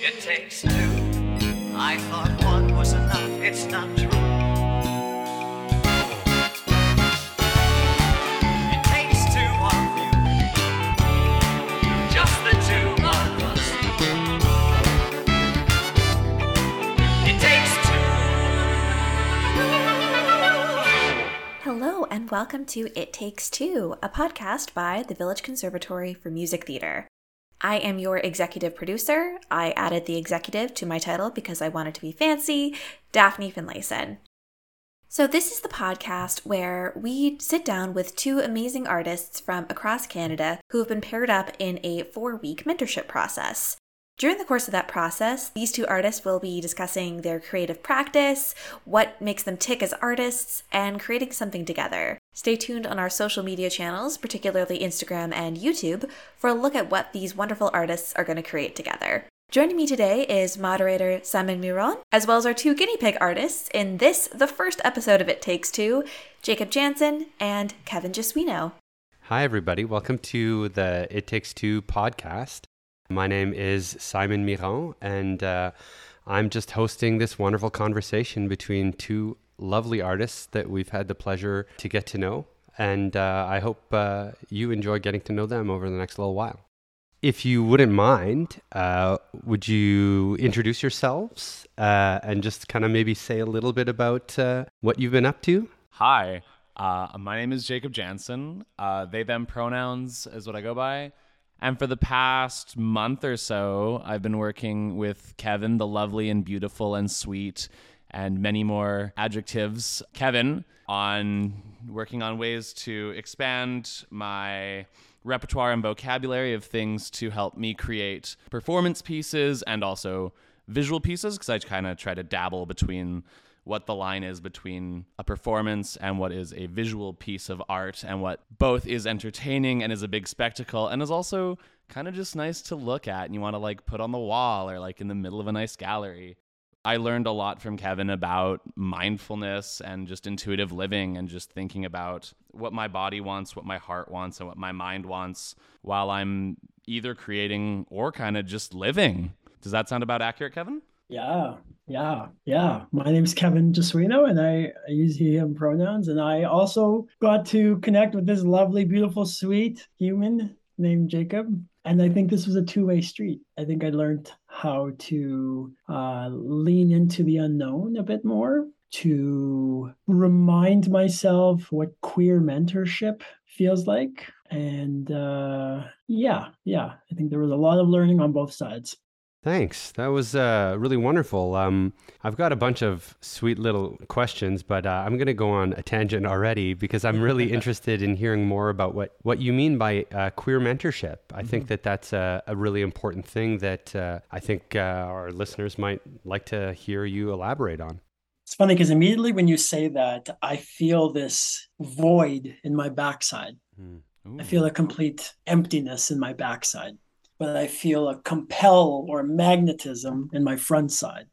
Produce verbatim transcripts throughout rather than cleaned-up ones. It takes two. I thought one was enough. It's not true. It takes two of you. Just the two of us. It takes two. Hello and welcome to It Takes Two, a podcast by the Village Conservatory for Music Theater. I am your executive producer. I added the executive to my title because I wanted to be fancy, Daphne Finlayson. So this is the podcast where we sit down with two amazing artists from across Canada who have been paired up in a four-week mentorship process. During the course of that process, these two artists will be discussing their creative practice, what makes them tick as artists, and creating something together. Stay tuned on our social media channels, particularly Instagram and YouTube, for a look at what these wonderful artists are going to create together. Joining me today is moderator Simon Miron, as well as our two guinea pig artists in this, the first episode of It Takes Two, Jacob Janzen and Kevin Jesuino. Hi everybody, welcome to the It Takes Two podcast. My name is Simon Miron, and uh, I'm just hosting this wonderful conversation between two lovely artists that we've had the pleasure to get to know, and uh, I hope uh, you enjoy getting to know them over the next little while. If you wouldn't mind, uh, would you introduce yourselves uh, and just kind of maybe say a little bit about uh, what you've been up to? Hi, uh, my name is Jacob Janzen. Uh, they, them pronouns is what I go by. And for the past month or so, I've been working with Kevin, the lovely and beautiful and sweet and many more adjectives, Kevin, on working on ways to expand my repertoire and vocabulary of things to help me create performance pieces and also visual pieces, because I kind of try to dabble between what the line is between a performance and what is a visual piece of art, and what both is entertaining and is a big spectacle and is also kind of just nice to look at and you want to like put on the wall or like in the middle of a nice gallery. I learned a lot from Kevin about mindfulness and just intuitive living and just thinking about what my body wants, what my heart wants, and what my mind wants while I'm either creating or kind of just living. Does that sound about accurate, Kevin? Yeah, yeah, yeah. My name is Kevin Jesuino, and I, I use he, him pronouns. And I also got to connect with this lovely, beautiful, sweet human named Jacob. And I think this was a two-way street. I think I learned how to uh, lean into the unknown a bit more, to remind myself what queer mentorship feels like. And uh, yeah, yeah, I think there was a lot of learning on both sides. Thanks. That was uh, really wonderful. Um, I've got a bunch of sweet little questions, but uh, I'm going to go on a tangent already because I'm really interested in hearing more about what, what you mean by uh, queer mentorship. I mm-hmm. think that that's a, a really important thing that uh, I think uh, our listeners might like to hear you elaborate on. It's funny because immediately when you say that, I feel this void in my backside. Mm. I feel a complete emptiness in my backside. But I feel a compel or magnetism in my front side.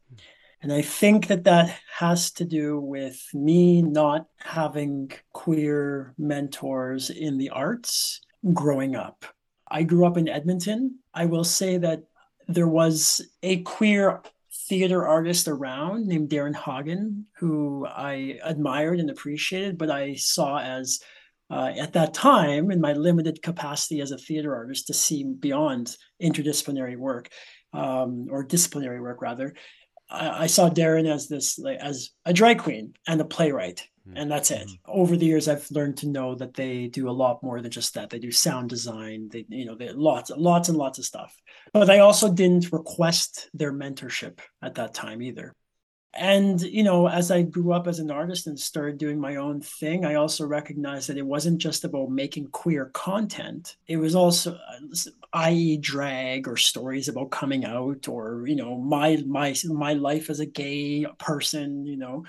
And I think that that has to do with me not having queer mentors in the arts growing up. I grew up in Edmonton. I will say that there was a queer theater artist around named Darren Hagen, who I admired and appreciated, but I saw as Uh, at that time, in my limited capacity as a theater artist, to see beyond interdisciplinary work, um, or disciplinary work rather, I, I saw Darren as this like, as a drag queen and a playwright, mm-hmm. and that's it. Over the years, I've learned to know that they do a lot more than just that. They do sound design, they you know, they lots, lots and lots of stuff. But I also didn't request their mentorship at that time either. And, you know, as I grew up as an artist and started doing my own thing, I also recognized that it wasn't just about making queer content. It was also, that is drag or stories about coming out or, you know, my my my life as a gay person, you know,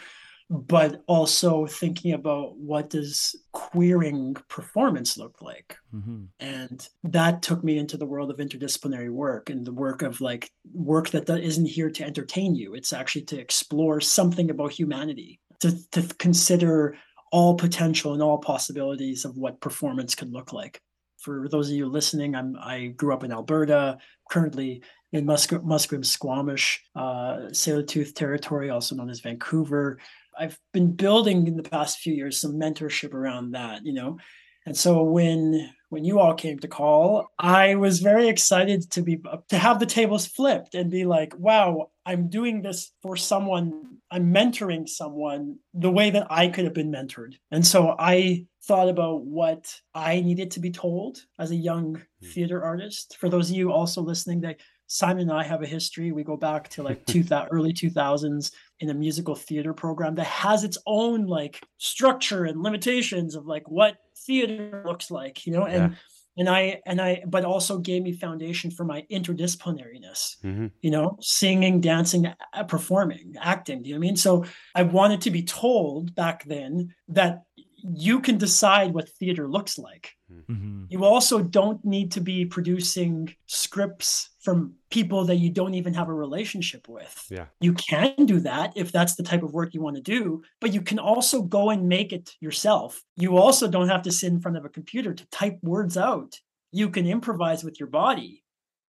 but also thinking about what does queering performance look like. Mm-hmm. And that took me into the world of interdisciplinary work and the work of like work that isn't here to entertain you. It's actually to explore something about humanity, to, to consider all potential and all possibilities of what performance could look like. for those of you listening, I'm, I grew up in Alberta, currently in Musqu- Musqueam, Squamish, uh, Tsleil-Waututh territory, also known as Vancouver. I've been building in the past few years some mentorship around that, you know. And so when when you all came to call, I was very excited to be to have the tables flipped and be like, wow, I'm doing this for someone. I'm mentoring someone the way that I could have been mentored. And so I thought about what I needed to be told as a young theater artist. For those of you also listening, that Simon and I have a history. We go back to like two thousand, early two thousands in a musical theater program that has its own like structure and limitations of like what theater looks like, you know, and yeah. and I and I but also gave me foundation for my interdisciplinariness, mm-hmm. you know, singing, dancing, performing, acting. Do you know what I mean? So I wanted to be told back then that you can decide what theater looks like. Mm-hmm. You also don't need to be producing scripts from people that you don't even have a relationship with. Yeah. You can do that if that's the type of work you want to do, but you can also go and make it yourself. You also don't have to sit in front of a computer to type words out. You can improvise with your body.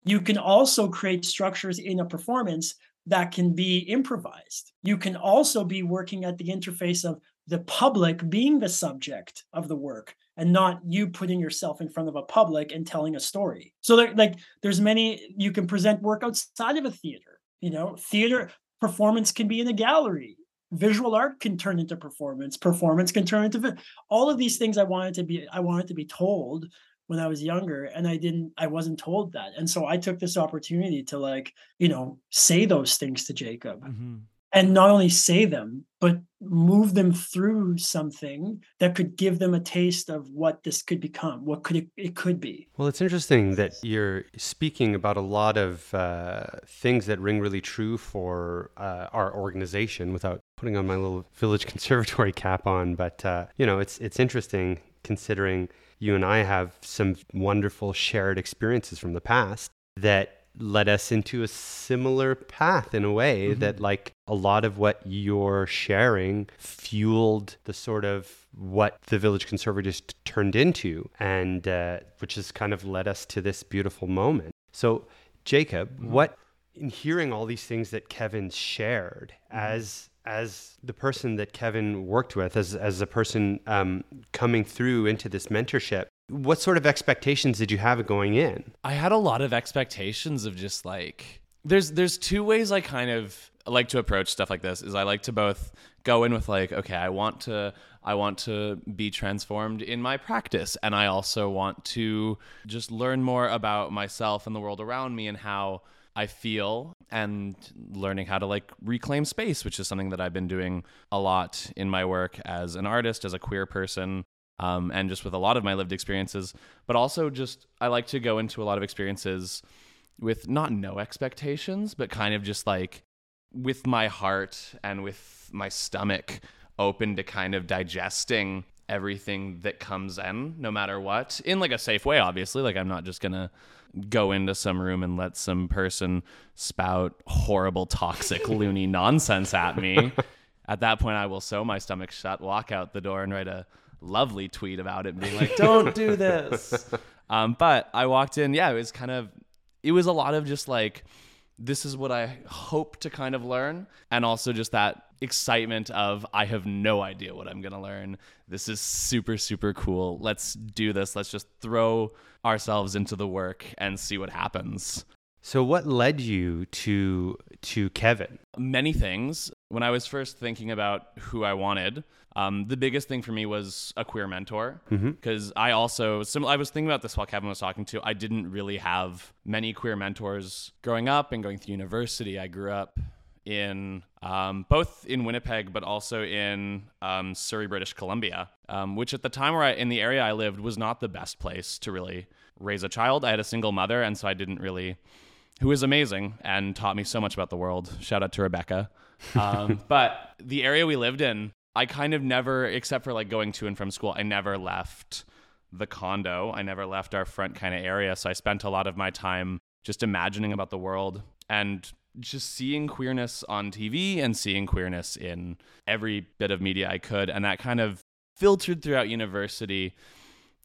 You can also create structures in a performance that can be improvised. You can also be working at the interface of the public being the subject of the work and not you putting yourself in front of a public and telling a story. So there, like there's many, you can present work outside of a theater, you know, theater performance can be in a gallery. Visual art can turn into performance. Performance can turn into, vi- all of these things I wanted to be, I wanted to be told when I was younger, and I didn't, I wasn't told that. And so I took this opportunity to like, you know, say those things to Jacob. Mm-hmm. And not only say them, but move them through something that could give them a taste of what this could become, what could it, it could be. Well, it's interesting that you're speaking about a lot of uh, things that ring really true for uh, our organization without putting on my little Village Conservatory cap on. But, uh, you know, it's it's interesting considering you and I have some wonderful shared experiences from the past that led us into a similar path in a way, mm-hmm. that like a lot of what you're sharing fueled the sort of what the Village Conservatory just turned into, and uh, which has kind of led us to this beautiful moment. So Jacob, mm-hmm. what in hearing all these things that Kevin shared, mm-hmm. as as the person that Kevin worked with, as as a person um, coming through into this mentorship, what sort of expectations did you have going in? I had a lot of expectations of just like, there's there's two ways I kind of like to approach stuff like this. Is I like to both go in with like, okay, I want to I want to be transformed in my practice, and I also want to just learn more about myself and the world around me and how I feel, and learning how to like reclaim space, which is something that I've been doing a lot in my work as an artist, as a queer person. Um, and just with a lot of my lived experiences, but also just I like to go into a lot of experiences with not no expectations, but kind of just like with my heart and with my stomach open to kind of digesting everything that comes in, no matter what, in like a safe way, obviously. Like I'm not just going to go into some room and let some person spout horrible, toxic, loony nonsense at me. At that point, I will sew my stomach shut, walk out the door, and write a lovely tweet about it being like, don't do this. Um, but I walked in, yeah, it was kind of, it was a lot of just like, this is what I hope to kind of learn. And also just that excitement of, I have no idea what I'm going to learn. This is super, super cool. Let's do this. Let's just throw ourselves into the work and see what happens. So what led you to to Kevin? Many things. When I was first thinking about who I wanted, um, the biggest thing for me was a queer mentor, because mm-hmm. I also, sim- I was thinking about this while Kevin was talking too. I didn't really have many queer mentors growing up and going through university. I grew up in um, both in Winnipeg, but also in um, Surrey, British Columbia, um, which at the time where I, in the area I lived was not the best place to really raise a child. I had a single mother, and so I didn't really, who is amazing and taught me so much about the world. Shout out to Rebecca. um, but the area we lived in, I kind of never, except for like going to and from school, I never left the condo. I never left our front kind of area. So I spent a lot of my time just imagining about the world and just seeing queerness on T V and seeing queerness in every bit of media I could. And that kind of filtered throughout university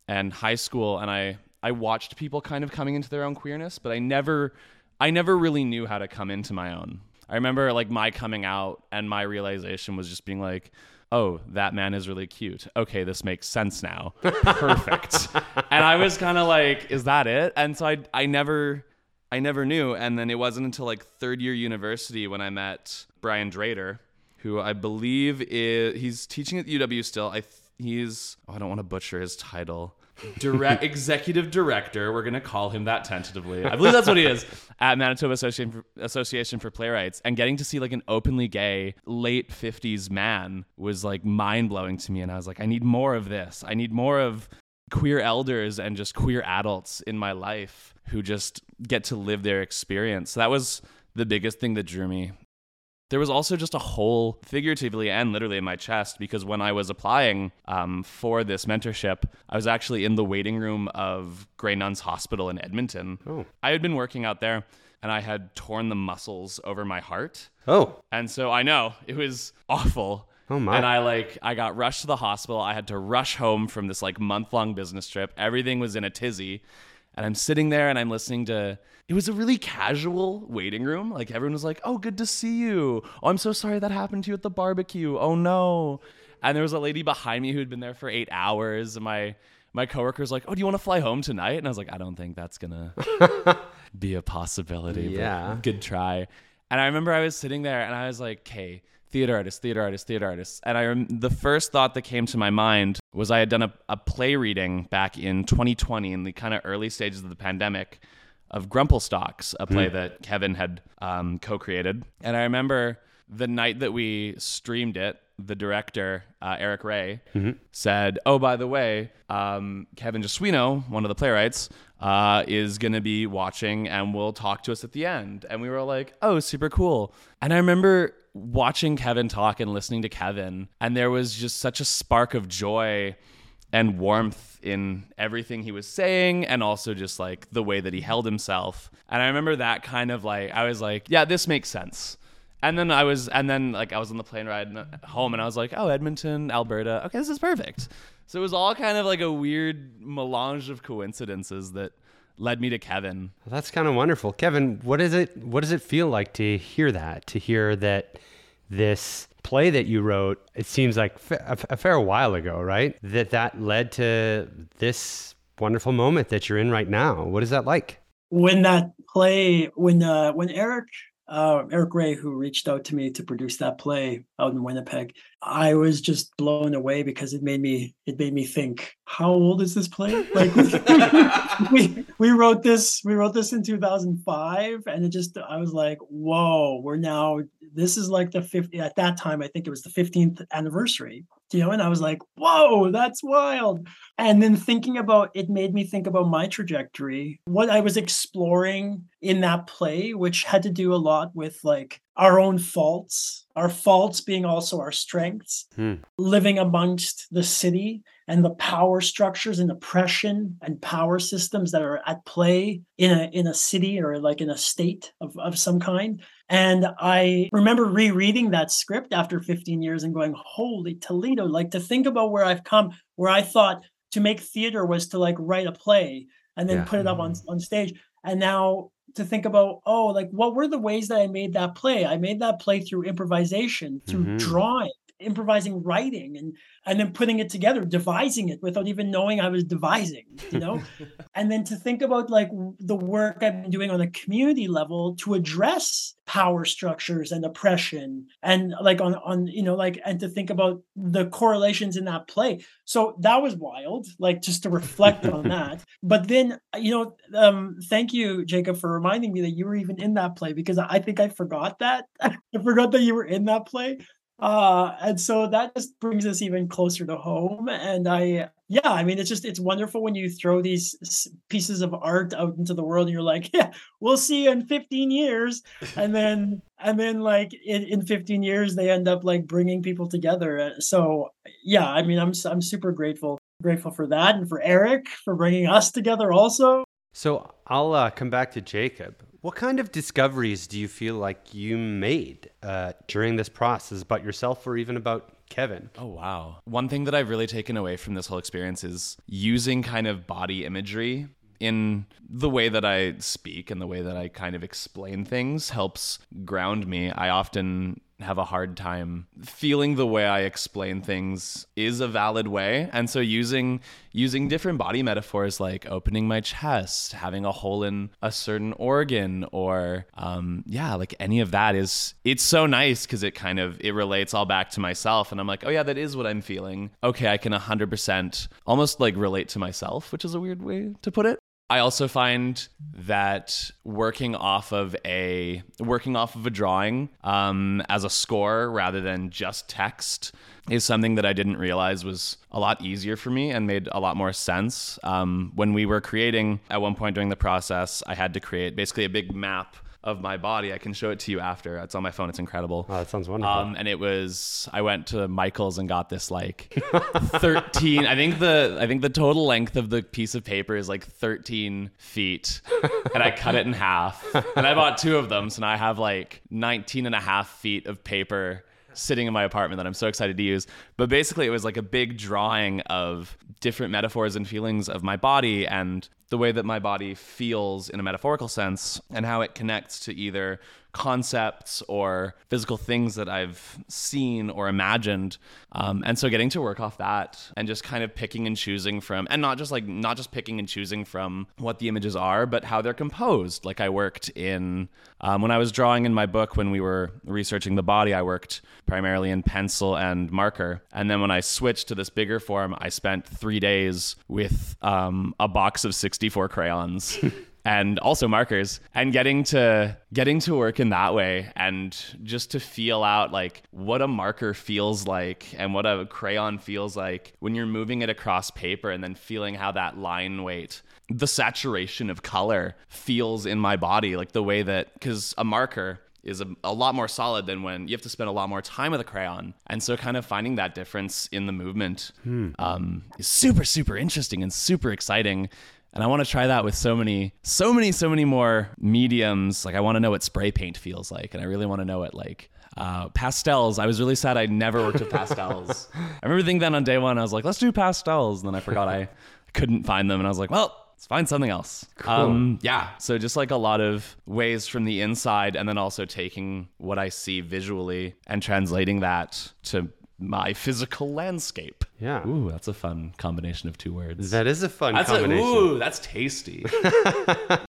and high school. And I I watched people kind of coming into their own queerness, but I never, I never really knew how to come into my own. I remember like my coming out and my realization was just being like, oh, that man is really cute. Okay, this makes sense now. Perfect. And I was kind of like, is that it? And so I, I never, I never knew. And then it wasn't until like third year university when I met Brian Drader, who I believe is, he's teaching at U W still. I, th- he's, oh, I don't want to butcher his title. Direct executive director, we're going to call him that tentatively. I believe that's what he is, at Manitoba Association for, Association for Playwrights. And getting to see like an openly gay late fifties man was like mind blowing to me. And I was like, I need more of this. I need more of queer elders and just queer adults in my life who just get to live their experience. So that was the biggest thing that drew me. There was also just a hole figuratively and literally in my chest, because when I was applying um, for this mentorship, I was actually in the waiting room of Grey Nuns Hospital in Edmonton. Oh. I had been working out there and I had torn the muscles over my heart. Oh. And so I know it was awful. Oh my. And I like, I got rushed to the hospital. I had to rush home from this like month long business trip. Everything was in a tizzy. And I'm sitting there and I'm listening to, it was a really casual waiting room. Like everyone was like, oh, good to see you. Oh, I'm so sorry that happened to you at the barbecue. Oh no. And there was a lady behind me who'd been there for eight hours. And my, my coworker's like, oh, do you want to fly home tonight? And I was like, I don't think that's gonna be a possibility. Yeah. But good try. And I remember I was sitting there and I was like, okay, theater artists, theater artists, theater artists. And I rem- the first thought that came to my mind was I had done a, a play reading back in twenty twenty in the kind of early stages of the pandemic of Grumple Stocks, a play mm. that Kevin had um, co-created. And I remember the night that we streamed it, the director, uh, Eric Ray, mm-hmm. said, oh, by the way, um, Kevin Jesuino, one of the playwrights, uh, is going to be watching and will talk to us at the end. And we were all like, oh, super cool. And I remember watching Kevin talk and listening to Kevin, and there was just such a spark of joy and warmth in everything he was saying, and also just like the way that he held himself. And I remember that kind of like, I was like, yeah, this makes sense. And then I was, and then like I was on the plane ride home and I was like, oh, Edmonton, Alberta. Okay, this is perfect. So it was all kind of like a weird melange of coincidences that led me to Kevin. Well, that's kind of wonderful. Kevin, what is it, what does it feel like to hear that, to hear that this play that you wrote, it seems like a, a fair while ago, right? That that led to this wonderful moment that you're in right now. What is that like? When that play, when, uh, when Eric, Uh, Eric Ray, who reached out to me to produce that play out in Winnipeg, I was just blown away because it made me it made me think, how old is this play? Like we we wrote this we wrote this in two thousand five, and it just, I was like, whoa, we're now, this is like the fifty, at that time I think it was the fifteenth anniversary, you know, and I was like, whoa, that's wild. And then thinking about it made me think about my trajectory, what I was exploring in that play, which had to do a lot with like our own faults, our faults being also our strengths, hmm. living amongst the city and the power structures and oppression and power systems that are at play in a in a city or like in a state of, of some kind. And I remember rereading that script after fifteen years and going, holy Toledo, like to think about where I've come, where I thought to make theater was to like write a play and then yeah. put it up on, on stage. And now to think about, oh, like what were the ways that I made that play? I made that play through improvisation, through mm-hmm. drawing, improvising writing, and and then putting it together, devising it without even knowing I was devising, you know? And then to think about like the work I've been doing on a community level to address power structures and oppression and like on, on, you know, like, and to think about the correlations in that play. So that was wild, like just to reflect on that. But then, you know, um, thank you, Jacob, for reminding me that you were even in that play, because I think I forgot that. I forgot that you were in that play. Uh, and so that just brings us even closer to home. And I, yeah, I mean, it's just, it's wonderful when you throw these pieces of art out into the world and you're like, yeah, we'll see you in fifteen years. And then, and then like in, in fifteen years, they end up like bringing people together. So yeah, I mean, I'm, I'm super grateful, grateful for that. And for Eric for bringing us together also. So I'll uh, come back to Jacob. What kind of discoveries do you feel like you made uh, during this process about yourself or even about Kevin? Oh, wow. One thing that I've really taken away from this whole experience is using kind of body imagery in the way that I speak and the way that I kind of explain things helps ground me. I often have a hard time feeling the way I explain things is a valid way. And so using using different body metaphors like opening my chest, having a hole in a certain organ, or um, yeah, like any of that is, it's so nice because it kind of, it relates all back to myself. And I'm like, oh yeah, that is what I'm feeling. Okay, I can one hundred percent almost like relate to myself, which is a weird way to put it. I also find that working off of a working off of a drawing um, as a score rather than just text is something that I didn't realize was a lot easier for me and made a lot more sense. Um, when we were creating, at one point during the process, I had to create basically a big map of my body. I can show it to you after. It's on my phone. It's incredible. Oh, that sounds wonderful. Um, and it was, I went to Michael's and got this like thirteen, I think the, I think the total length of the piece of paper is like thirteen feet, and I cut it in half, and I bought two of them. So now I have like nineteen and a half feet of paper sitting in my apartment that I'm so excited to use. But basically it was like a big drawing of different metaphors and feelings of my body and the way that my body feels in a metaphorical sense and how it connects to either concepts or physical things that I've seen or imagined. Um, and so getting to work off that and just kind of picking and choosing from, and not just like, not just picking and choosing from what the images are, but how they're composed. Like I worked in, um, when I was drawing in my book, when we were researching the body, I worked primarily in pencil and marker. And then when I switched to this bigger form, I spent three days with um, a box of sixty-four crayons and also markers, and getting to getting to work in that way and just to feel out like what a marker feels like and what a crayon feels like when you're moving it across paper, and then feeling how that line weight, the saturation of color feels in my body, like the way that, because a marker is a, a lot more solid than when you have to spend a lot more time with a crayon. And so kind of finding that difference in the movement hmm. um, is super, super interesting and super exciting. And I want to try that with so many, so many, so many more mediums. Like I want to know what spray paint feels like. And I really want to know what like uh, pastels. I was really sad I never worked with pastels. I remember thinking that on day one, I was like, let's do pastels. And then I forgot I couldn't find them. And I was like, well, let's find something else. Cool. Um, yeah. So just like a lot of ways from the inside, and then also taking what I see visually and translating that to my physical landscape. Yeah. Ooh, that's a fun combination of two words. That is a fun that's combination. A, ooh, that's tasty.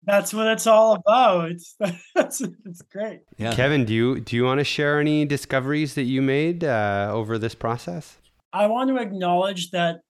That's what it's all about. It's, that's, it's great. Yeah. Kevin, do you do you want to share any discoveries that you made uh, over this process? I want to acknowledge that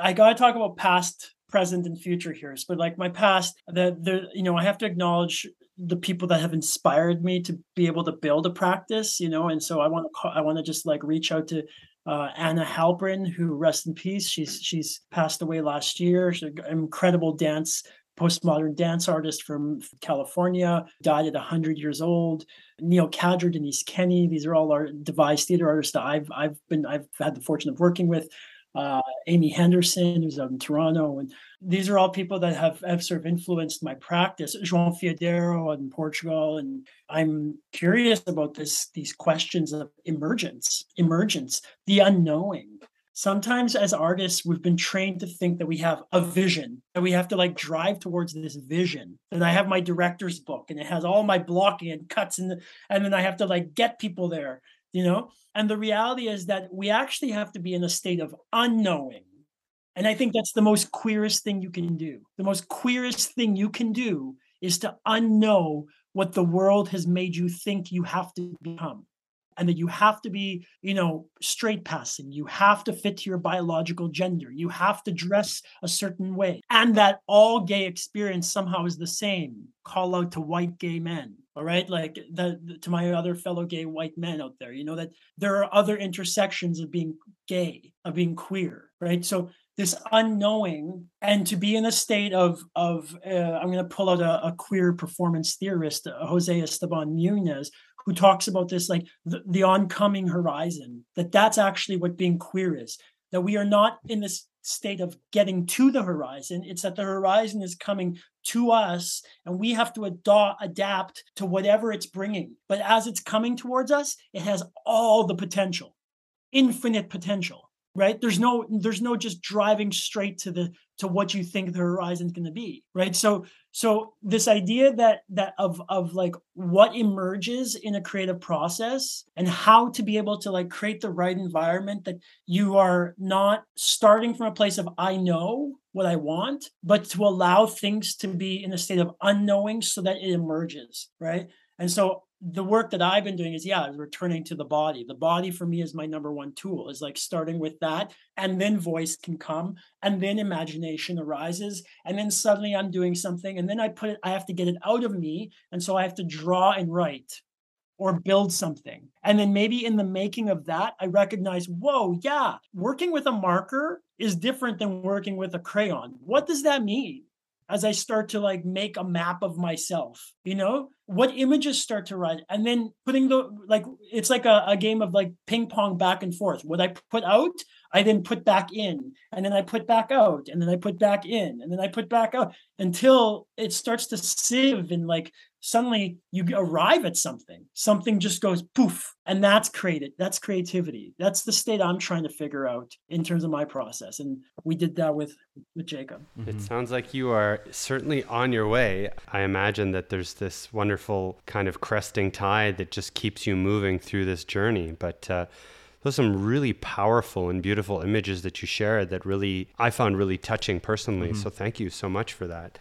I got to talk about past, present, and future here. But like my past, that there, you know, I have to acknowledge the people that have inspired me to be able to build a practice, you know, and so I want to I want to just like reach out to Uh, Anna Halprin, who rests in peace. She's she's passed away last year. She's an incredible dance, postmodern dance artist from California, died at one hundred years old. Neil Cage, Denise Kenny. These are all our devised theater artists that I've I've been I've had the fortune of working with. Uh, Amy Henderson, who's out in Toronto, and these are all people that have, have sort of influenced my practice. João Fiadeiro in Portugal, and I'm curious about this. These questions of emergence, emergence, the unknowing. Sometimes as artists, we've been trained to think that we have a vision, and we have to like drive towards this vision. And I have my director's book, and it has all my blocking and cuts, and and then I have to like get people there. You know, and the reality is that we actually have to be in a state of unknowing. And I think that's the most queerest thing you can do. The most queerest thing you can do is to unknow what the world has made you think you have to become. And that you have to be, you know, straight passing. You have to fit to your biological gender. You have to dress a certain way. And that all gay experience somehow is the same. Call out to white gay men. All right. Like the, the, to my other fellow gay white men out there, you know, that there are other intersections of being gay, of being queer. Right. So this unknowing, and to be in a state of, of uh, I'm going to pull out a, a queer performance theorist, uh, Jose Esteban Muñoz, who talks about this, like the, the oncoming horizon, that that's actually what being queer is, that we are not in this state of getting to the horizon. It's that the horizon is coming to us, and we have to ad- adapt to whatever it's bringing. But as it's coming towards us, it has all the potential, infinite potential. right? There's no, there's no just driving straight to the, to what you think the horizon's going to be, right? So, so this idea that, that of, of like what emerges in a creative process and how to be able to like create the right environment that you are not starting from a place of, I know what I want, but to allow things to be in a state of unknowing so that it emerges, right? And so the work that I've been doing is, yeah, returning to the body. The body for me is my number one tool, is like starting with that, and then voice can come, and then imagination arises, and then suddenly I'm doing something, and then I put it, I have to get it out of me, and so I have to draw and write or build something. And then maybe in the making of that, I recognize, whoa, yeah, working with a marker is different than working with a crayon. What does that mean? As I start to like make a map of myself, you know, what images start to rise, and then putting the, like, it's like a, a game of like ping pong back and forth. What I put out, I then put back in, and then I put back out, and then I put back in, and then I put back out, until it starts to sieve, and like suddenly you arrive at something, something just goes poof. And that's created. That's creativity. That's the state I'm trying to figure out in terms of my process. And we did that with, with Jacob. Mm-hmm. It sounds like you are certainly on your way. I imagine that there's this wonderful kind of cresting tide that just keeps you moving through this journey. But, uh, those are some really powerful and beautiful images that you shared that really, I found really touching personally. Mm-hmm. So thank you so much for that.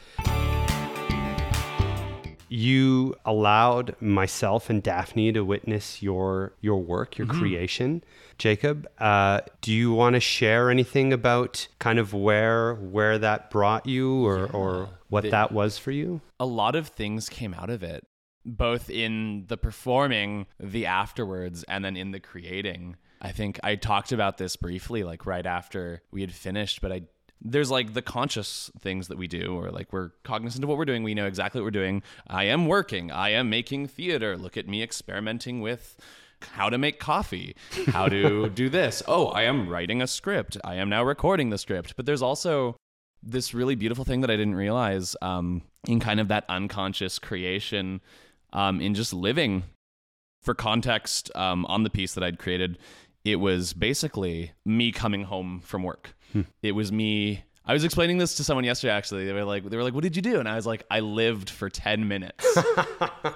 You allowed myself and Daphne to witness your your work, your mm-hmm. creation. Jacob, uh, do you want to share anything about kind of where where that brought you, or, yeah, or what the, that was for you? A lot of things came out of it, both in the performing, the afterwards, and then in the creating. I think I talked about this briefly, like right after we had finished, but I there's like the conscious things that we do, or like we're cognizant of what we're doing. We know exactly what we're doing. I am working. I am making theater. Look at me experimenting with how to make coffee, how to do this. Oh, I am writing a script. I am now recording the script. But there's also this really beautiful thing that I didn't realize um, in kind of that unconscious creation, um, in just living. For context, um, on the piece that I'd created, it was basically me coming home from work. Hmm. It was me. I was explaining this to someone yesterday, actually. They were like, they were like, what did you do? And I was like, I lived for ten minutes.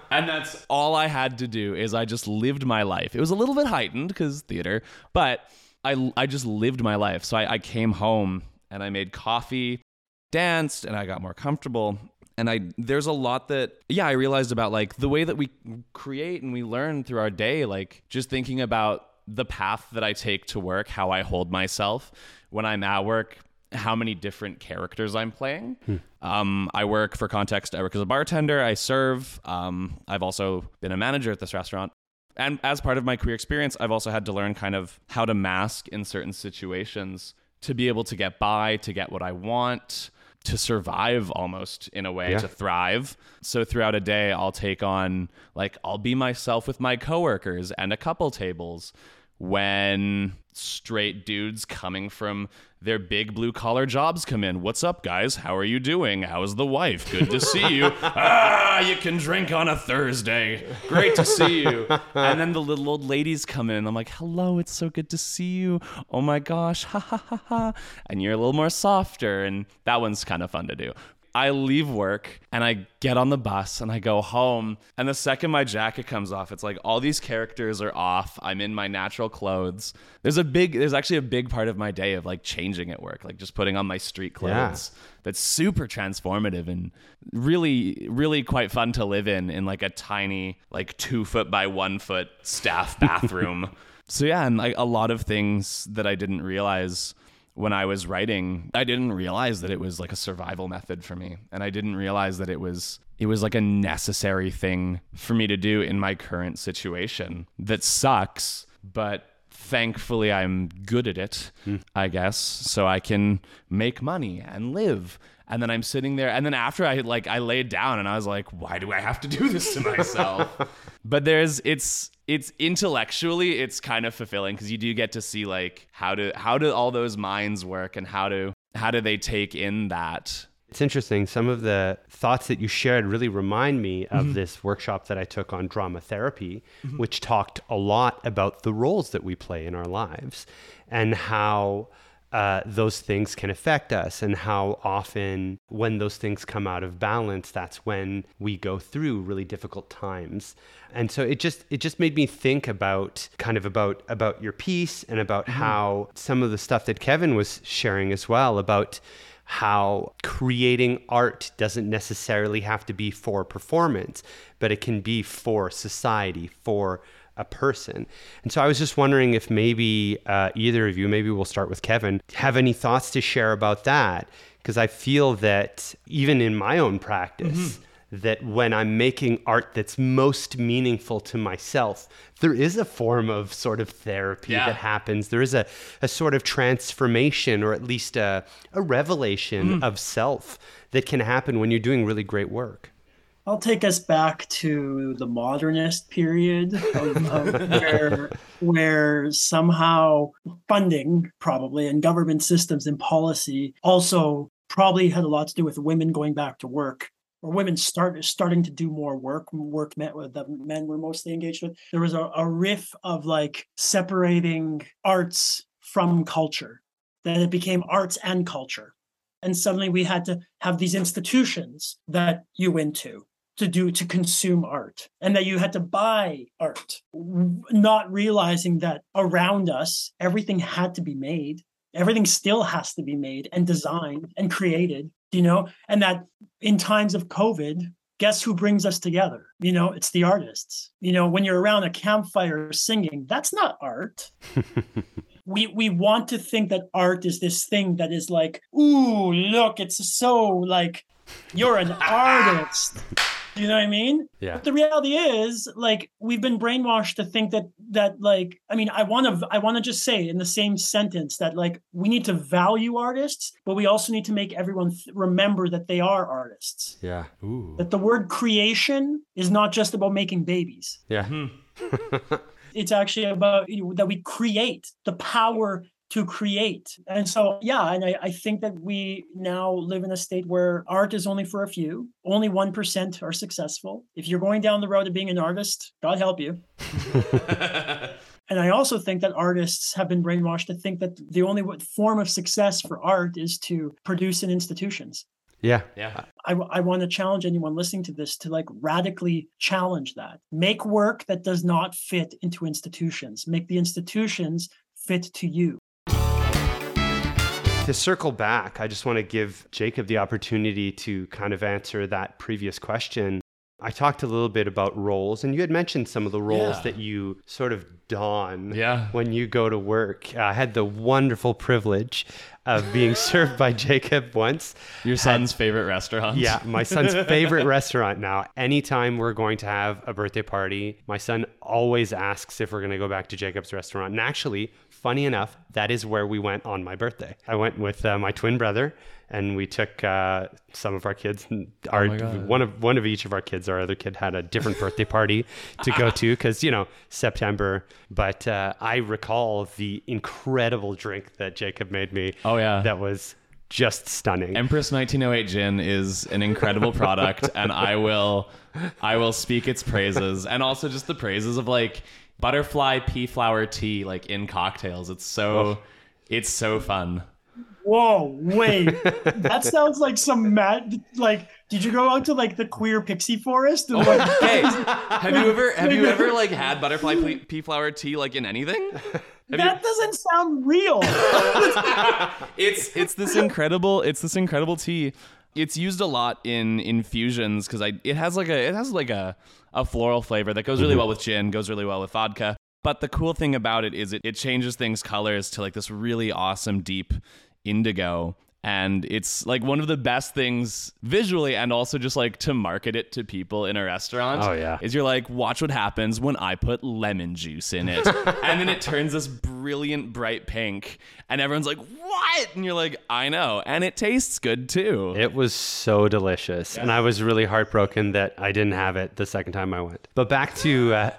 And that's all I had to do, is I just lived my life. It was a little bit heightened because theater, but I, I just lived my life. So I, I came home and I made coffee, danced, and I got more comfortable. And I, there's a lot that, yeah, I realized about like the way that we create and we learn through our day, like just thinking about the path that I take to work, how I hold myself when I'm at work, how many different characters I'm playing. Hmm. Um, I work, for context, I work as a bartender, I serve. Um, I've also been a manager at this restaurant. And as part of my career experience, I've also had to learn kind of how to mask in certain situations to be able to get by, to get what I want, to survive almost in a way, yeah. to thrive. So throughout a day, I'll take on, like, I'll be myself with my coworkers and a couple tables when straight dudes coming from their big blue collar jobs come in. What's up, guys? How are you doing? How's the wife? Good to see you. Ah, you can drink on a Thursday. Great to see you. And then the little old ladies come in. I'm like, hello, it's so good to see you. Oh my gosh. Ha ha ha ha. And you're a little more softer. And that one's kind of fun to do. I leave work and I get on the bus and I go home, and the second my jacket comes off, it's like all these characters are off. I'm in my natural clothes. There's a big, there's actually a big part of my day of like changing at work, like just putting on my street clothes. Yeah. That's super transformative and really, really quite fun to live in, in like a tiny, like two foot by one foot staff bathroom. So yeah, and like a lot of things that I didn't realize when I was writing, I didn't realize that it was like a survival method for me. And I didn't realize that it was it was like a necessary thing for me to do in my current situation. That sucks, but thankfully I'm good at it, mm. I guess. So I can make money and live. And then I'm sitting there. And then after I like I laid down and I was like, why do I have to do this to myself? But there's it's it's intellectually, it's kind of fulfilling because you do get to see like how do how do all those minds work, and how do how do they take in that It's interesting. Some of the thoughts that you shared really remind me of mm-hmm. this workshop that I took on drama therapy, mm-hmm. which talked a lot about the roles that we play in our lives and how uh, those things can affect us, and how often when those things come out of balance, that's when we go through really difficult times. And so it just it just made me think about kind of about about your piece and about mm-hmm. how some of the stuff that Kevin was sharing as well about how creating art doesn't necessarily have to be for performance, but it can be for society, for a person. And so I was just wondering if maybe uh, either of you, maybe we'll start with Kevin, have any thoughts to share about that? Because I feel that even in my own practice, mm-hmm. that when I'm making art that's most meaningful to myself, there is a form of sort of therapy yeah. that happens. There is a, a sort of transformation, or at least a, a revelation mm-hmm. of self that can happen when you're doing really great work. I'll take us back to the modernist period of, of where, where somehow funding probably and government systems and policy also probably had a lot to do with women going back to work, or women start, starting to do more work, work met with that men were mostly engaged with. There was a, a riff of like separating arts from culture, that it became arts and culture. And suddenly we had to have these institutions that you went to, to do, to consume art, and that you had to buy art, not realizing that around us, everything had to be made. Everything still has to be made and designed and created, you know, and that in times of COVID, guess who brings us together? You know, it's the artists. You know, when you're around a campfire singing, that's not art. We we want to think that art is this thing that is like, ooh, look, it's so like, you're an artist. You know what I mean? Yeah. But the reality is, like, we've been brainwashed to think that that like, I mean, I want to I want to just say in the same sentence that like we need to value artists, but we also need to make everyone th- remember that they are artists. Yeah. Ooh. That the word creation is not just about making babies. Yeah. Hmm. It's actually about, you know, that we create, the power to create. And so, yeah, and I, I think that we now live in a state where art is only for a few. Only one percent are successful. If you're going down the road of being an artist, God help you. And I also think that artists have been brainwashed to think that the only form of success for art is to produce in institutions. Yeah. Yeah. I, I want to challenge anyone listening to this to like radically challenge that. Make work that does not fit into institutions. Make the institutions fit to you. To circle back, I just want to give Jacob the opportunity to kind of answer that previous question. I talked a little bit about roles, and you had mentioned some of the roles yeah. that you sort of don yeah. when you go to work. Uh, I had the wonderful privilege of being served by Jacob once. Your son's had, favorite restaurant. Yeah, my son's favorite restaurant now. Anytime we're going to have a birthday party, my son always asks if we're going to go back to Jacob's restaurant. And actually, funny enough, that is where we went on my birthday. I went with uh, my twin brother. And we took uh, some of our kids, our oh one of one of each of our kids. Our other kid had a different birthday party to go to because, you know, September. But uh, I recall the incredible drink that Jacob made me. Oh, yeah. That was just stunning. Empress nineteen oh eight gin is an incredible product. And I will I will speak its praises, and also just the praises of like butterfly pea flower tea, like in cocktails. It's so oh. it's so fun. Whoa, wait, that sounds like some mad, like, did you go out to like the queer pixie forest? And, like, oh, hey, have you ever, have you ever like had butterfly pea flower tea like in anything? Have that you... doesn't sound real. it's, it's this incredible, it's this incredible tea. It's used a lot in infusions because I, it has like a, it has like a, a floral flavor that goes really well with gin, goes really well with vodka. But the cool thing about it is it, it changes things colors to like this really awesome deep indigo, and it's like one of the best things visually and also just like to market it to people in a restaurant. Oh yeah, is you're like, watch what happens when I put lemon juice in it. And then it turns this brilliant bright pink and everyone's like, what? And you're like, I know, and it tastes good too. It was so delicious. Yeah. And I was really heartbroken that I didn't have it the second time I went. But back to uh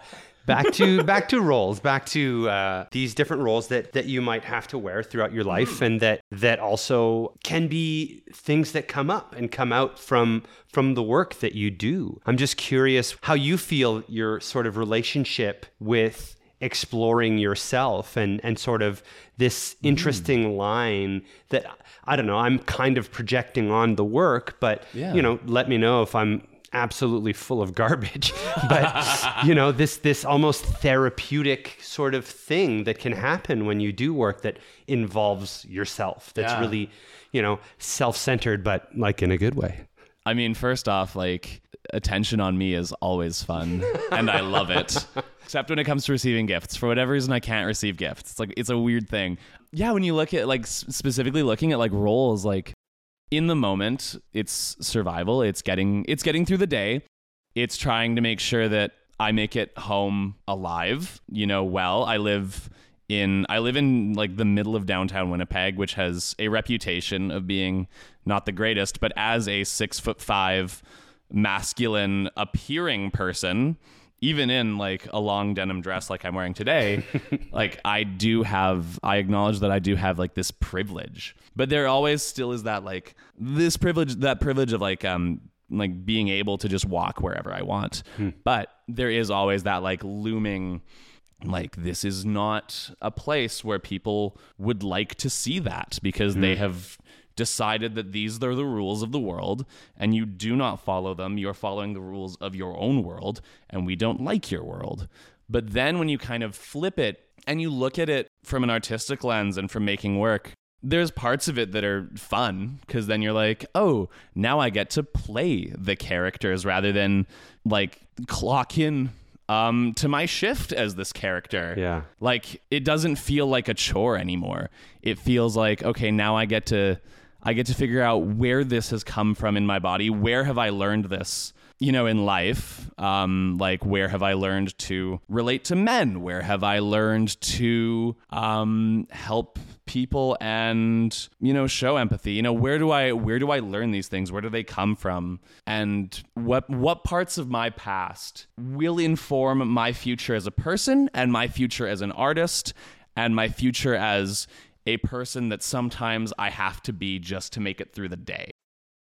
back to back to roles, back to uh, these different roles that that you might have to wear throughout your life, and that that also can be things that come up and come out from from the work that you do. I'm just curious how you feel your sort of relationship with exploring yourself and and sort of this interesting mm. line that, I don't know, I'm kind of projecting on the work, but yeah. you know, let me know if I'm absolutely full of garbage, but you know, this this almost therapeutic sort of thing that can happen when you do work that involves yourself, that's yeah. really, you know, self-centered, but like in a good way. I mean, first off, like, attention on me is always fun and I love it. Except when it comes to receiving gifts. For whatever reason, I can't receive gifts. It's like, it's a weird thing. Yeah, when you look at, like, specifically looking at, like, roles, like, in the moment, it's survival. It's getting, it's getting through the day. It's trying to make sure that I make it home alive, you know, well. I live in, I live in, like, the middle of downtown Winnipeg, which has a reputation of being not the greatest, but as a six foot five masculine appearing person, even in, like, a long denim dress like I'm wearing today, like, I do have, I acknowledge that I do have, like, this privilege, but there always still is that, like, this privilege, that privilege of, like, um, like, being able to just walk wherever I want. Hmm. But there is always that, like, looming, like, this is not a place where people would like to see that, because hmm. they have decided that these are the rules of the world, and you do not follow them. You're following the rules of your own world, and we don't like your world. But then when you kind of flip it and you look at it from an artistic lens and from making work, there's parts of it that are fun, because then you're like, oh, now I get to play the characters rather than, like, clock in um, to my shift as this character. Yeah. Like, it doesn't feel like a chore anymore. It feels like, okay, now I get to... I get to figure out where this has come from in my body. Where have I learned this, you know, in life? Um, like, where have I learned to relate to men? Where have I learned to um, help people and, you know, show empathy? You know, where do I where do I learn these things? Where do they come from? And what what parts of my past will inform my future as a person and my future as an artist and my future as a person that sometimes I have to be just to make it through the day.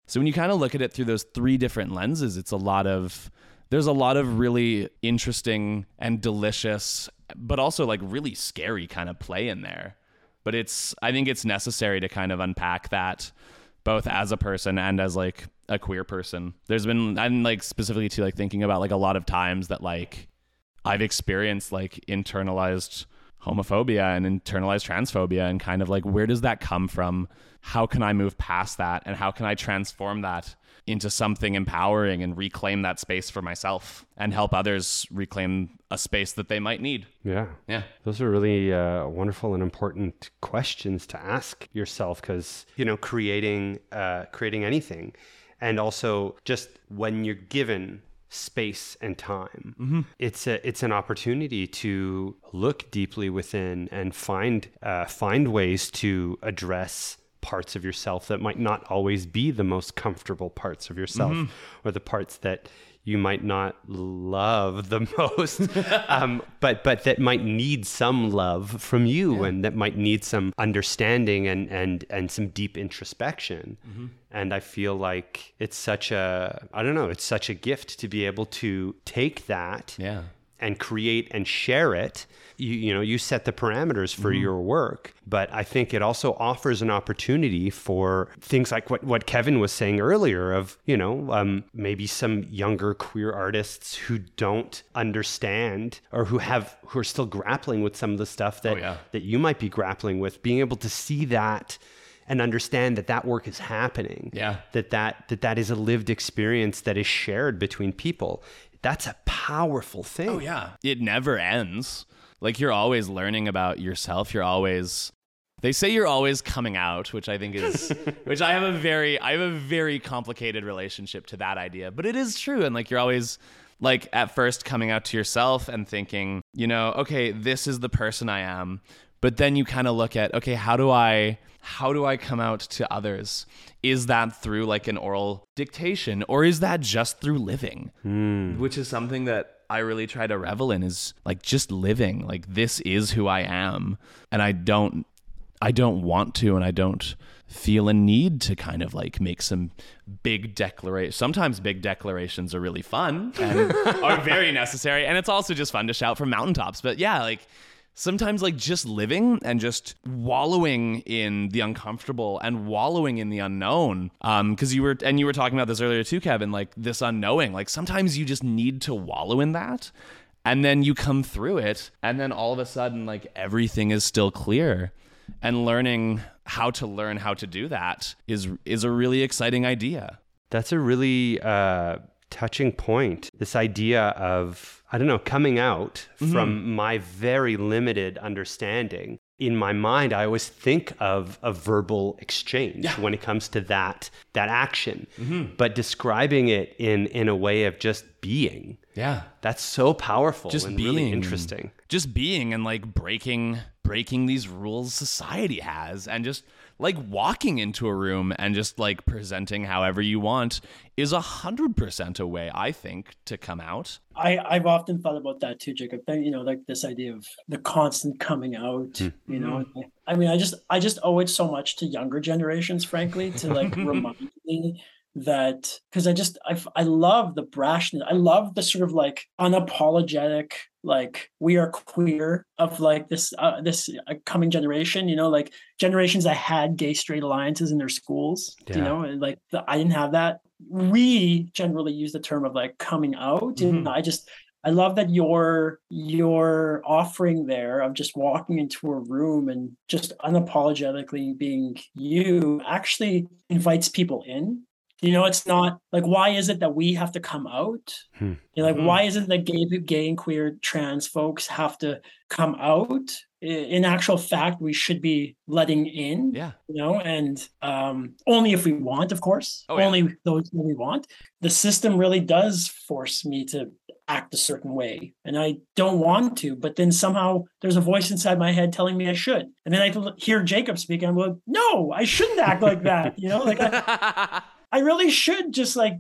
So when you kind of look at it through those three different lenses, it's a lot of, there's a lot of really interesting and delicious, but also, like, really scary kind of play in there. But it's, I think it's necessary to kind of unpack that both as a person and as, like, a queer person. There's been, I'm, like, specifically to, like, thinking about, like, a lot of times that, like, I've experienced, like, internalized homophobia and internalized transphobia, and kind of like, where does that come from? How can I move past that? And how can I transform that into something empowering and reclaim that space for myself and help others reclaim a space that they might need? Yeah. Yeah. Those are really uh, wonderful and important questions to ask yourself, because, you know, creating, uh, creating anything, and also just when you're given space and time, mm-hmm. it's a it's an opportunity to look deeply within and find uh, find ways to address parts of yourself that might not always be the most comfortable parts of yourself, mm-hmm. or the parts that you might not love the most, um, but but that might need some love from you, yeah. and that might need some understanding and and and some deep introspection. Mm-hmm. And I feel like it's such a, I don't know, it's such a gift to be able to take that, yeah. and create and share it. You, you know, you set the parameters for mm-hmm. your work, but I think it also offers an opportunity for things like what, what Kevin was saying earlier of, you know, um, maybe some younger queer artists who don't understand, or who have, who are still grappling with some of the stuff that, oh, yeah. that you might be grappling with, being able to see that and understand that that work is happening. Yeah. That, that, that, that is a lived experience that is shared between people. That's a powerful thing. Oh, yeah. It never ends. Like, you're always learning about yourself. You're always, they say you're always coming out, which I think is, which I have a very, I have a very complicated relationship to that idea, but it is true. And, like, you're always, like, at first coming out to yourself and thinking, you know, okay, this is the person I am. But then you kind of look at, okay, how do I, how do I come out to others? Is that through, like, an oral dictation, or is that just through living? Mm. Which is something that I really try to revel in is like just living. Like, this is who I am, and I don't I don't want to, and I don't feel a need to kind of like make some big declaration. Sometimes big declarations are really fun and are very necessary, and it's also just fun to shout from mountaintops. But yeah, like sometimes like just living and just wallowing in the uncomfortable and wallowing in the unknown. Um, because you were and you were talking about this earlier too, Kevin, like this unknowing. Like sometimes you just need to wallow in that, and then you come through it, and then all of a sudden like everything is still clear. And learning how to learn how to do that is is a really exciting idea. That's a really uh, touching point. This idea of, I don't know, coming out mm-hmm. from my very limited understanding. In my mind, I always think of a verbal exchange yeah. when it comes to that that action. Mm-hmm. But describing it in, in a way of just being, yeah, that's so powerful just and being, really interesting. Just being and like breaking... breaking these rules society has, and just like walking into a room and just like presenting however you want is a hundred percent a way, I think, to come out. I, I've often thought about that too, Jacob. You know, like this idea of the constant coming out, mm-hmm. you know, I mean, I just, I just owe it so much to younger generations, frankly, to like remind me that, because I just, I, I love the brashness. I love the sort of like unapologetic, like we are queer of like this uh, this coming generation, you know, like generations that had gay straight alliances in their schools, yeah. you know, and like the, I didn't have that. We generally use the term of like coming out, mm-hmm. and I just I love that your your offering there of just walking into a room and just unapologetically being you actually invites people in. You know, it's not like, why is it that we have to come out? Hmm. You know, like, hmm. why is it that gay, gay and queer trans folks have to come out? In actual fact, we should be letting in, yeah. you know, and um, only if we want, of course, oh, yeah. only those who we want. The system really does force me to act a certain way, and I don't want to, but then somehow there's a voice inside my head telling me I should. And then I hear Jacob speak, and I'm like, no, I shouldn't act like that. You know, like I... I really should just like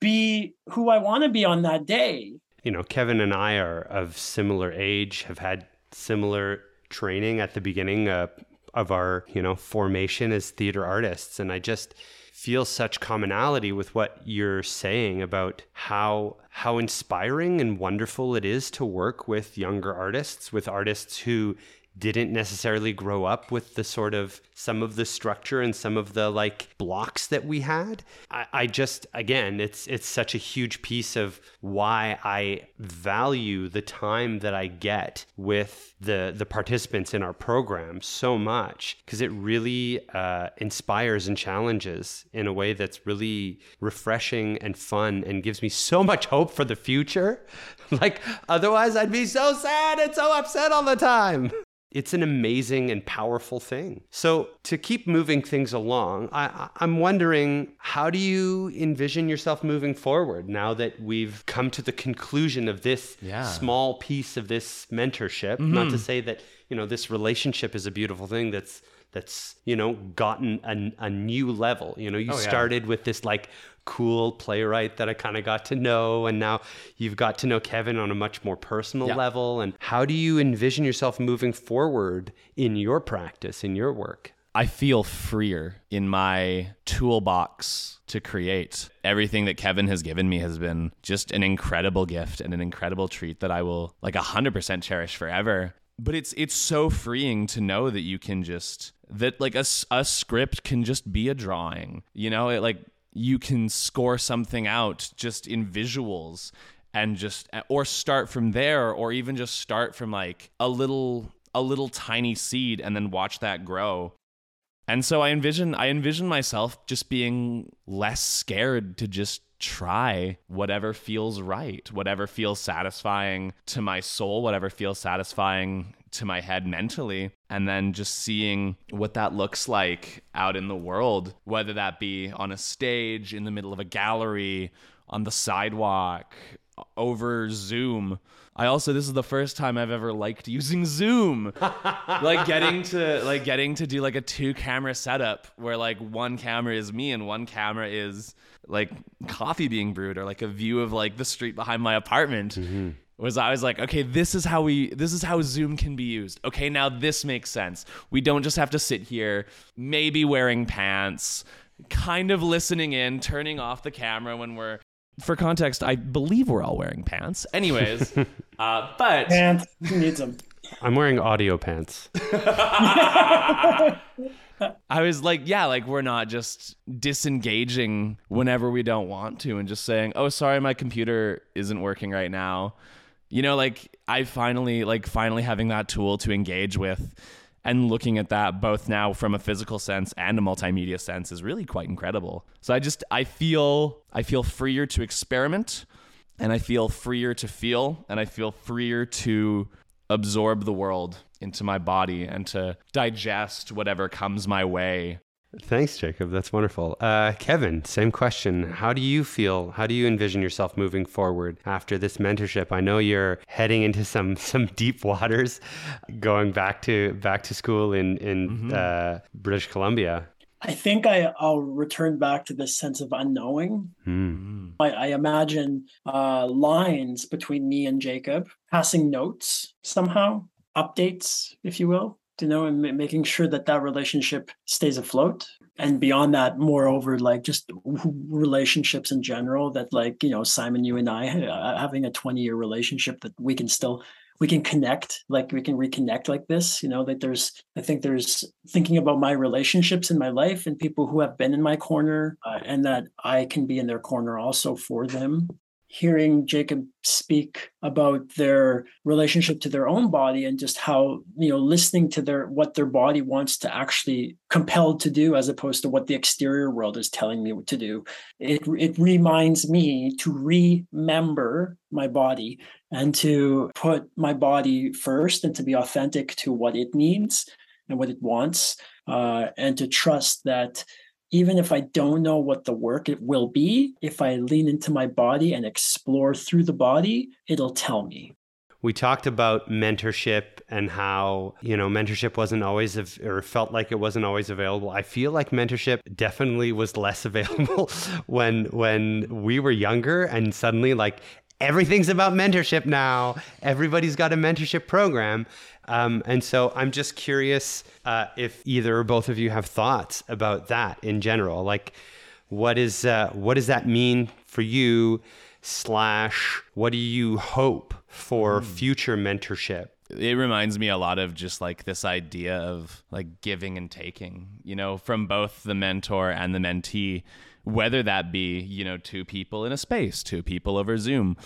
be who I want to be on that day. You know, Kevin and I are of similar age, have had similar training at the beginning uh, of our, you know, formation as theater artists. And I just feel such commonality with what you're saying about how how inspiring and wonderful it is to work with younger artists, with artists who didn't necessarily grow up with the sort of some of the structure and some of the like blocks that we had. I, I just, again, it's it's such a huge piece of why I value the time that I get with the the participants in our program so much, because it really uh, inspires and challenges in a way that's really refreshing and fun and gives me so much hope for the future. Like, otherwise I'd be so sad and so upset all the time. It's an amazing and powerful thing. So to keep moving things along, I, I'm wondering, how do you envision yourself moving forward now that we've come to the conclusion of this yeah. small piece of this mentorship? Mm-hmm. Not to say that, you know, this relationship is a beautiful thing that's, that's you know, gotten a, a new level. You know, you oh, yeah. started with this like cool playwright that I kind of got to know, and now you've got to know Kevin on a much more personal yeah. level. And how do you envision yourself moving forward in your practice, in your work? I feel freer in my toolbox to create. Everything that Kevin has given me has been just an incredible gift and an incredible treat that I will like one hundred percent cherish forever. But it's it's so freeing to know that you can just, that like a, a script can just be a drawing, you know, it, like you can score something out just in visuals and just, or start from there, or even just start from like a little, a little tiny seed and then watch that grow. And so I envision, I envision myself just being less scared to just try whatever feels right, whatever feels satisfying to my soul, whatever feels satisfying to my head mentally, and then just seeing what that looks like out in the world, whether that be on a stage, in the middle of a gallery, on the sidewalk, over Zoom. I also, this is the first time I've ever liked using Zoom. Like getting to like getting to do like a two camera setup where like one camera is me and one camera is like coffee being brewed or like a view of like the street behind my apartment. Mm-hmm. was I was like, okay, this is how we, this is how Zoom can be used. Okay, now this makes sense. We don't just have to sit here, maybe wearing pants, kind of listening in, turning off the camera when we're, for context, I believe we're all wearing pants. Anyways, uh, but... Pants, who needs them? I'm wearing audio pants. I was like, yeah, like we're not just disengaging whenever we don't want to and just saying, oh, sorry, my computer isn't working right now. You know, like I finally, like finally having that tool to engage with and looking at that both now from a physical sense and a multimedia sense is really quite incredible. So I just, I feel, I feel freer to experiment, and I feel freer to feel, and I feel freer to absorb the world into my body and to digest whatever comes my way. Thanks, Jacob. That's wonderful. Uh, Kevin, same question. How do you feel? How do you envision yourself moving forward after this mentorship? I know you're heading into some some deep waters, going back to back to school in in mm-hmm. uh, British Columbia. I think I, I'll return back to this sense of unknowing. Mm-hmm. I, I imagine uh, lines between me and Jacob, passing notes somehow, updates, if you will, you know, and m- making sure that that relationship stays afloat. And beyond that, moreover, like just relationships in general that, like, you know, Simon, you and I uh, having a twenty year relationship that we can still, we can connect, like we can reconnect like this, you know, like there's, I think there's thinking about my relationships in my life and people who have been in my corner uh, and that I can be in their corner also for them. Hearing Jacob speak about their relationship to their own body and just how, you know, listening to their what their body wants to actually compelled to do as opposed to what the exterior world is telling me to do. It it reminds me to remember my body and to put my body first and to be authentic to what it needs and what it wants, uh, and to trust that even if I don't know what the work it will be, if I lean into my body and explore through the body, it'll tell me. We talked about mentorship and how, you know, mentorship wasn't always, av- or felt like it wasn't always available. I feel like mentorship definitely was less available when when we were younger, and suddenly like everything's about mentorship now. Everybody's got a mentorship program. Um, and so I'm just curious uh, if either or both of you have thoughts about that in general. Like, what is uh, what does that mean for you? Slash, what do you hope for mm. future mentorship? It reminds me a lot of just like this idea of like giving and taking, you know, from both the mentor and the mentee, whether that be, you know, two people in a space, two people over Zoom,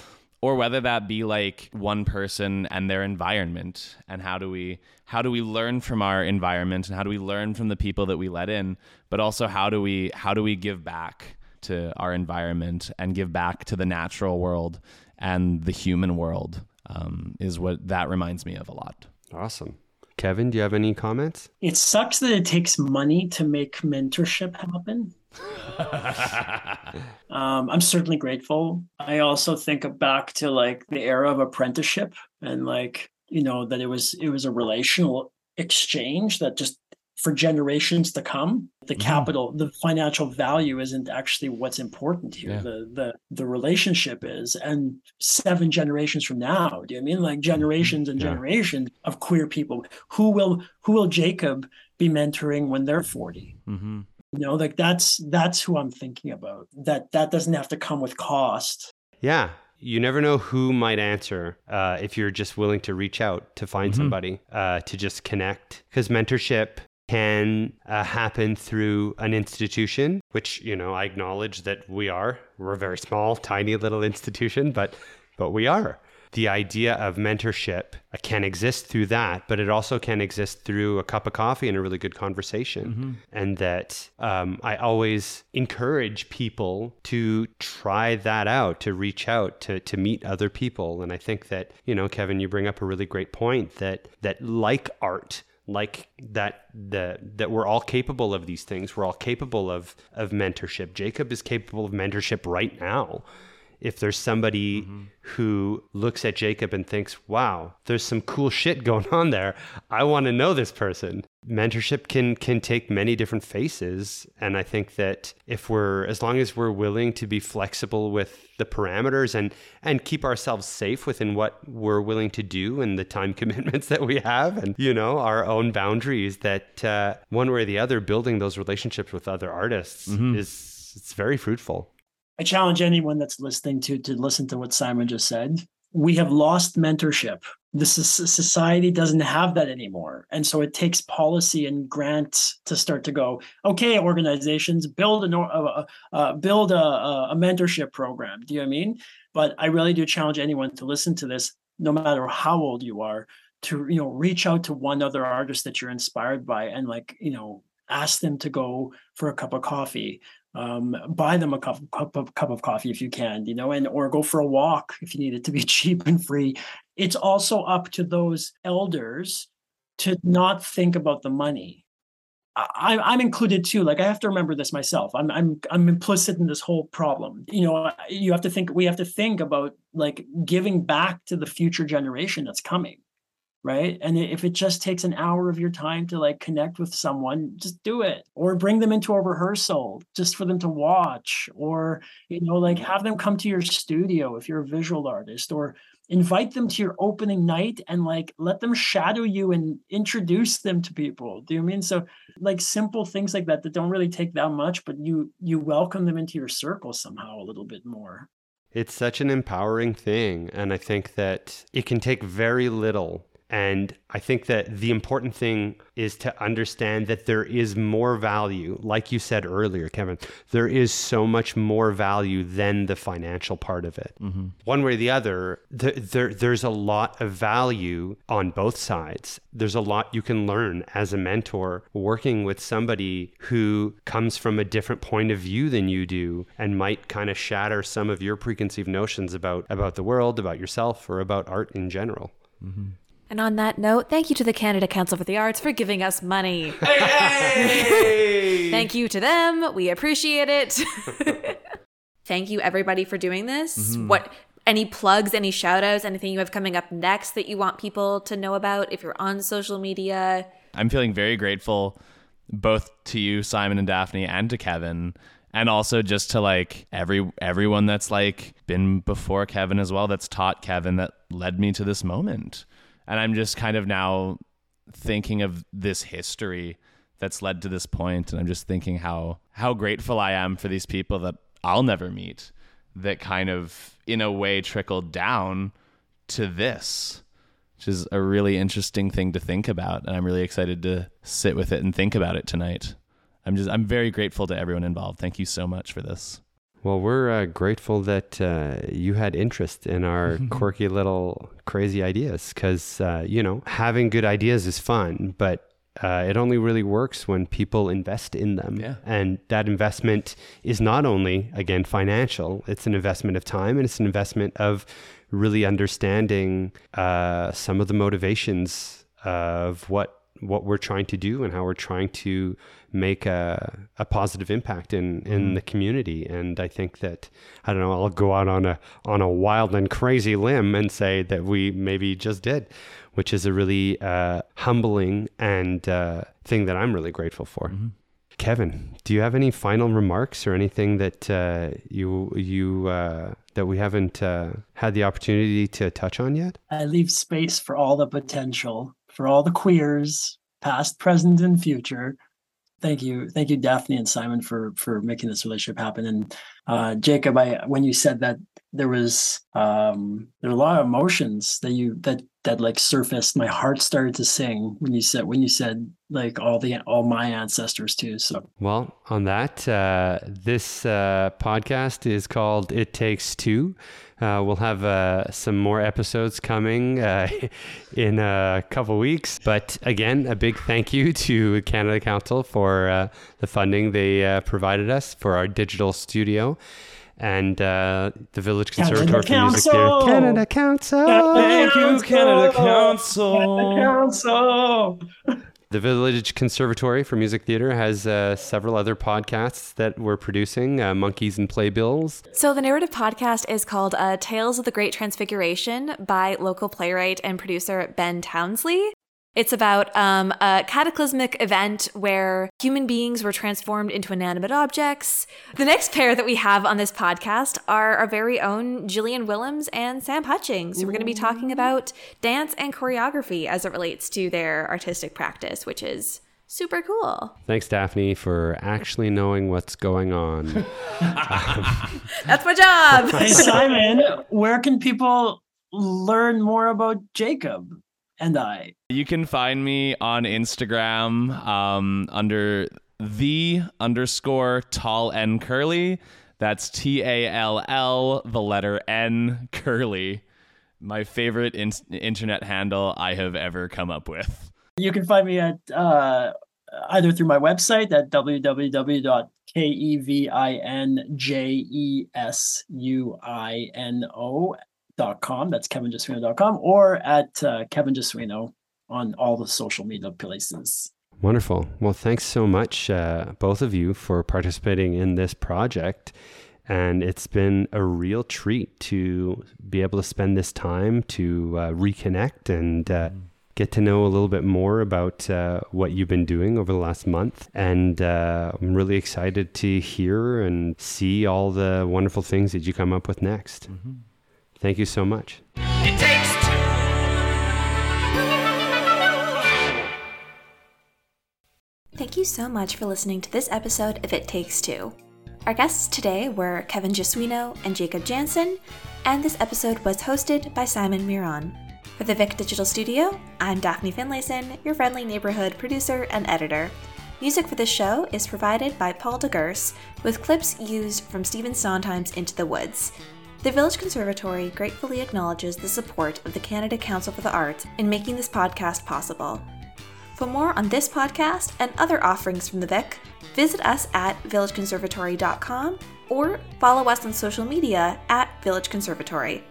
or whether that be like one person and their environment, and how do we how do we learn from our environment, and how do we learn from the people that we let in, but also how do we how do we give back to our environment and give back to the natural world and the human world um, is what that reminds me of a lot. Awesome. Kevin, do you have any comments? It sucks that it takes money to make mentorship happen. um, I'm certainly grateful. I also think back to like the era of apprenticeship and like, you know, that it was it was a relational exchange that just for generations to come, the mm-hmm. capital, the financial value isn't actually what's important here. Yeah. The the the relationship is, and seven generations from now, do you know what I mean? Like generations and yeah. generations of queer people who will who will Jacob be mentoring when they're forty? Mm-hmm. You know, like that's that's who I'm thinking about. That that doesn't have to come with cost. Yeah. You never know who might answer uh, if you're just willing to reach out to find mm-hmm. somebody uh, to just connect. Because mentorship can uh, happen through an institution, which, you know, I acknowledge that we are. We're a very small, tiny little institution, but but we are. The idea of mentorship can exist through that, but it also can exist through a cup of coffee and a really good conversation. Mm-hmm. And that um, I always encourage people to try that out, to reach out, to to meet other people. And I think that, you know, Kevin, you bring up a really great point that that like art, like that the that we're all capable of these things. We're all capable of of mentorship. Jacob is capable of mentorship right now. if there's somebody mm-hmm. who looks at Jacob and thinks, wow, there's some cool shit going on there. I want to know this person. Mentorship can can take many different faces. And I think that if we're, as long as we're willing to be flexible with the parameters and, and keep ourselves safe within what we're willing to do and the time commitments that we have and, you know, our own boundaries, that uh, one way or the other, building those relationships with other artists mm-hmm. is, it's very fruitful. I challenge anyone that's listening to to listen to what Simon just said. We have lost mentorship. This is, society doesn't have that anymore. And so it takes policy and grants to start to go, okay, organizations, build a, uh, uh, build a, a mentorship program. Do you know what I mean? But I really do challenge anyone to listen to this, no matter how old you are, to, you know, reach out to one other artist that you're inspired by and, like, you know, ask them to go for a cup of coffee. Um, buy them a cup, cup, cup of coffee if you can, you know, and or go for a walk if you need it to be cheap and free. It's also up to those elders to not think about the money. I, I'm included too. Like, I have to remember this myself. I'm I'm I'm implicit in this whole problem. You know, you have to think. We have to think about, like, giving back to the future generation that's coming, right? And if it just takes an hour of your time to, like, connect with someone, just do it. Or bring them into a rehearsal just for them to watch, or, you know, like, have them come to your studio if you're a visual artist, or invite them to your opening night and, like, let them shadow you and introduce them to people. Do you mean? So, like, simple things like that that don't really take that much, but you you welcome them into your circle somehow a little bit more. It's such an empowering thing. And I think that it can take very little. And I think that the important thing is to understand that there is more value. Like you said earlier, Kevin, there is so much more value than the financial part of it. Mm-hmm. One way or the other, th- there, there's a lot of value on both sides. There's a lot you can learn as a mentor working with somebody who comes from a different point of view than you do and might kind of shatter some of your preconceived notions about, about the world, about yourself, or about art in general. Mm-hmm. And on that note, thank you to the Canada Council for the Arts for giving us money. Hey! Thank you to them. We appreciate it. Thank you, everybody, for doing this. Mm-hmm. What any plugs, any shout outs, anything you have coming up next that you want people to know about if you're on social media? I'm feeling very grateful both to you, Simon and Daphne, and to Kevin. And also just to, like, every everyone that's, like, been before Kevin as well, that's taught Kevin, that led me to this moment. And I'm just kind of now thinking of this history that's led to this point. And I'm just thinking how how grateful I am for these people that I'll never meet that kind of, in a way, trickled down to this, which is a really interesting thing to think about. And I'm really excited to sit with it and think about it tonight. I'm just I'm very grateful to everyone involved. Thank you so much for this. Well, we're uh, grateful that uh, you had interest in our quirky little crazy ideas because, uh, you know, having good ideas is fun, but uh, it only really works when people invest in them. Yeah. And that investment is not only, again, financial, it's an investment of time and it's an investment of really understanding uh, some of the motivations of what what we're trying to do and how we're trying to make a, a positive impact in, in mm. the community. And I think that, I don't know, I'll go out on a, on a wild and crazy limb and say that we maybe just did, which is a really uh, humbling and uh, thing that I'm really grateful for. Mm-hmm. Kevin, do you have any final remarks or anything that uh, you you uh, that we haven't uh, had the opportunity to touch on yet? I leave space for all the potential. For all the queers, past, present, and future. Thank you. Thank you, Daphne and Simon, for for making this relationship happen. And uh, Jacob, I when you said that, there was um, there were a lot of emotions that you that that like surfaced. My heart started to sing when you said when you said like all the all my ancestors too. So well, on that, uh, this uh, podcast is called It Takes Two. Uh, we'll have uh, some more episodes coming uh, in a couple weeks. But again, a big thank you to Canada Council for uh, the funding they uh, provided us for our digital studio. And uh, the Village Conservatory for Music Theater. Canada Council! Thank you, Canada Council! Canada Council! The Village Conservatory for Music Theater has uh, several other podcasts that we're producing, uh, Monkeys and Playbills. So the narrative podcast is called uh, Tales of the Great Transfiguration by local playwright and producer Ben Townsley. It's about um, a cataclysmic event where human beings were transformed into inanimate objects. The next pair that we have on this podcast are our very own Gillian Willems and Sam Hutchings, who we're going to be talking about dance and choreography as it relates to their artistic practice, which is super cool. Thanks, Daphne, for actually knowing what's going on. um, That's my job. Hey, Simon, where can people learn more about Jacob? And I. You can find me on Instagram um, under the underscore tall N curly. That's T A L L, the letter N curly. My favorite in- internet handle I have ever come up with. You can find me at uh, either through my website at w w w dot kevin jesuino dot com. That's kevin jesuino dot com, or at uh, Kevin Jesuino on all the social media places. Wonderful. Well, thanks so much, uh, both of you, for participating in this project. And it's been a real treat to be able to spend this time to uh, reconnect and uh, get to know a little bit more about uh, what you've been doing over the last month. And uh, I'm really excited to hear and see all the wonderful things that you come up with next. Mm-hmm. Thank you so much. It takes two. Thank you so much for listening to this episode of It Takes Two. Our guests today were Kevin Jesuino and Jacob Janzen, and this episode was hosted by Simon Miron. For the Vic Digital Studio, I'm Daphne Finlayson, your friendly neighborhood producer and editor. Music for this show is provided by Paul DeGers, with clips used from Stephen Sondheim's Into the Woods. The Village Conservatory gratefully acknowledges the support of the Canada Council for the Arts in making this podcast possible. For more on this podcast and other offerings from the Vic, visit us at village conservatory dot com or follow us on social media at Village Conservatory.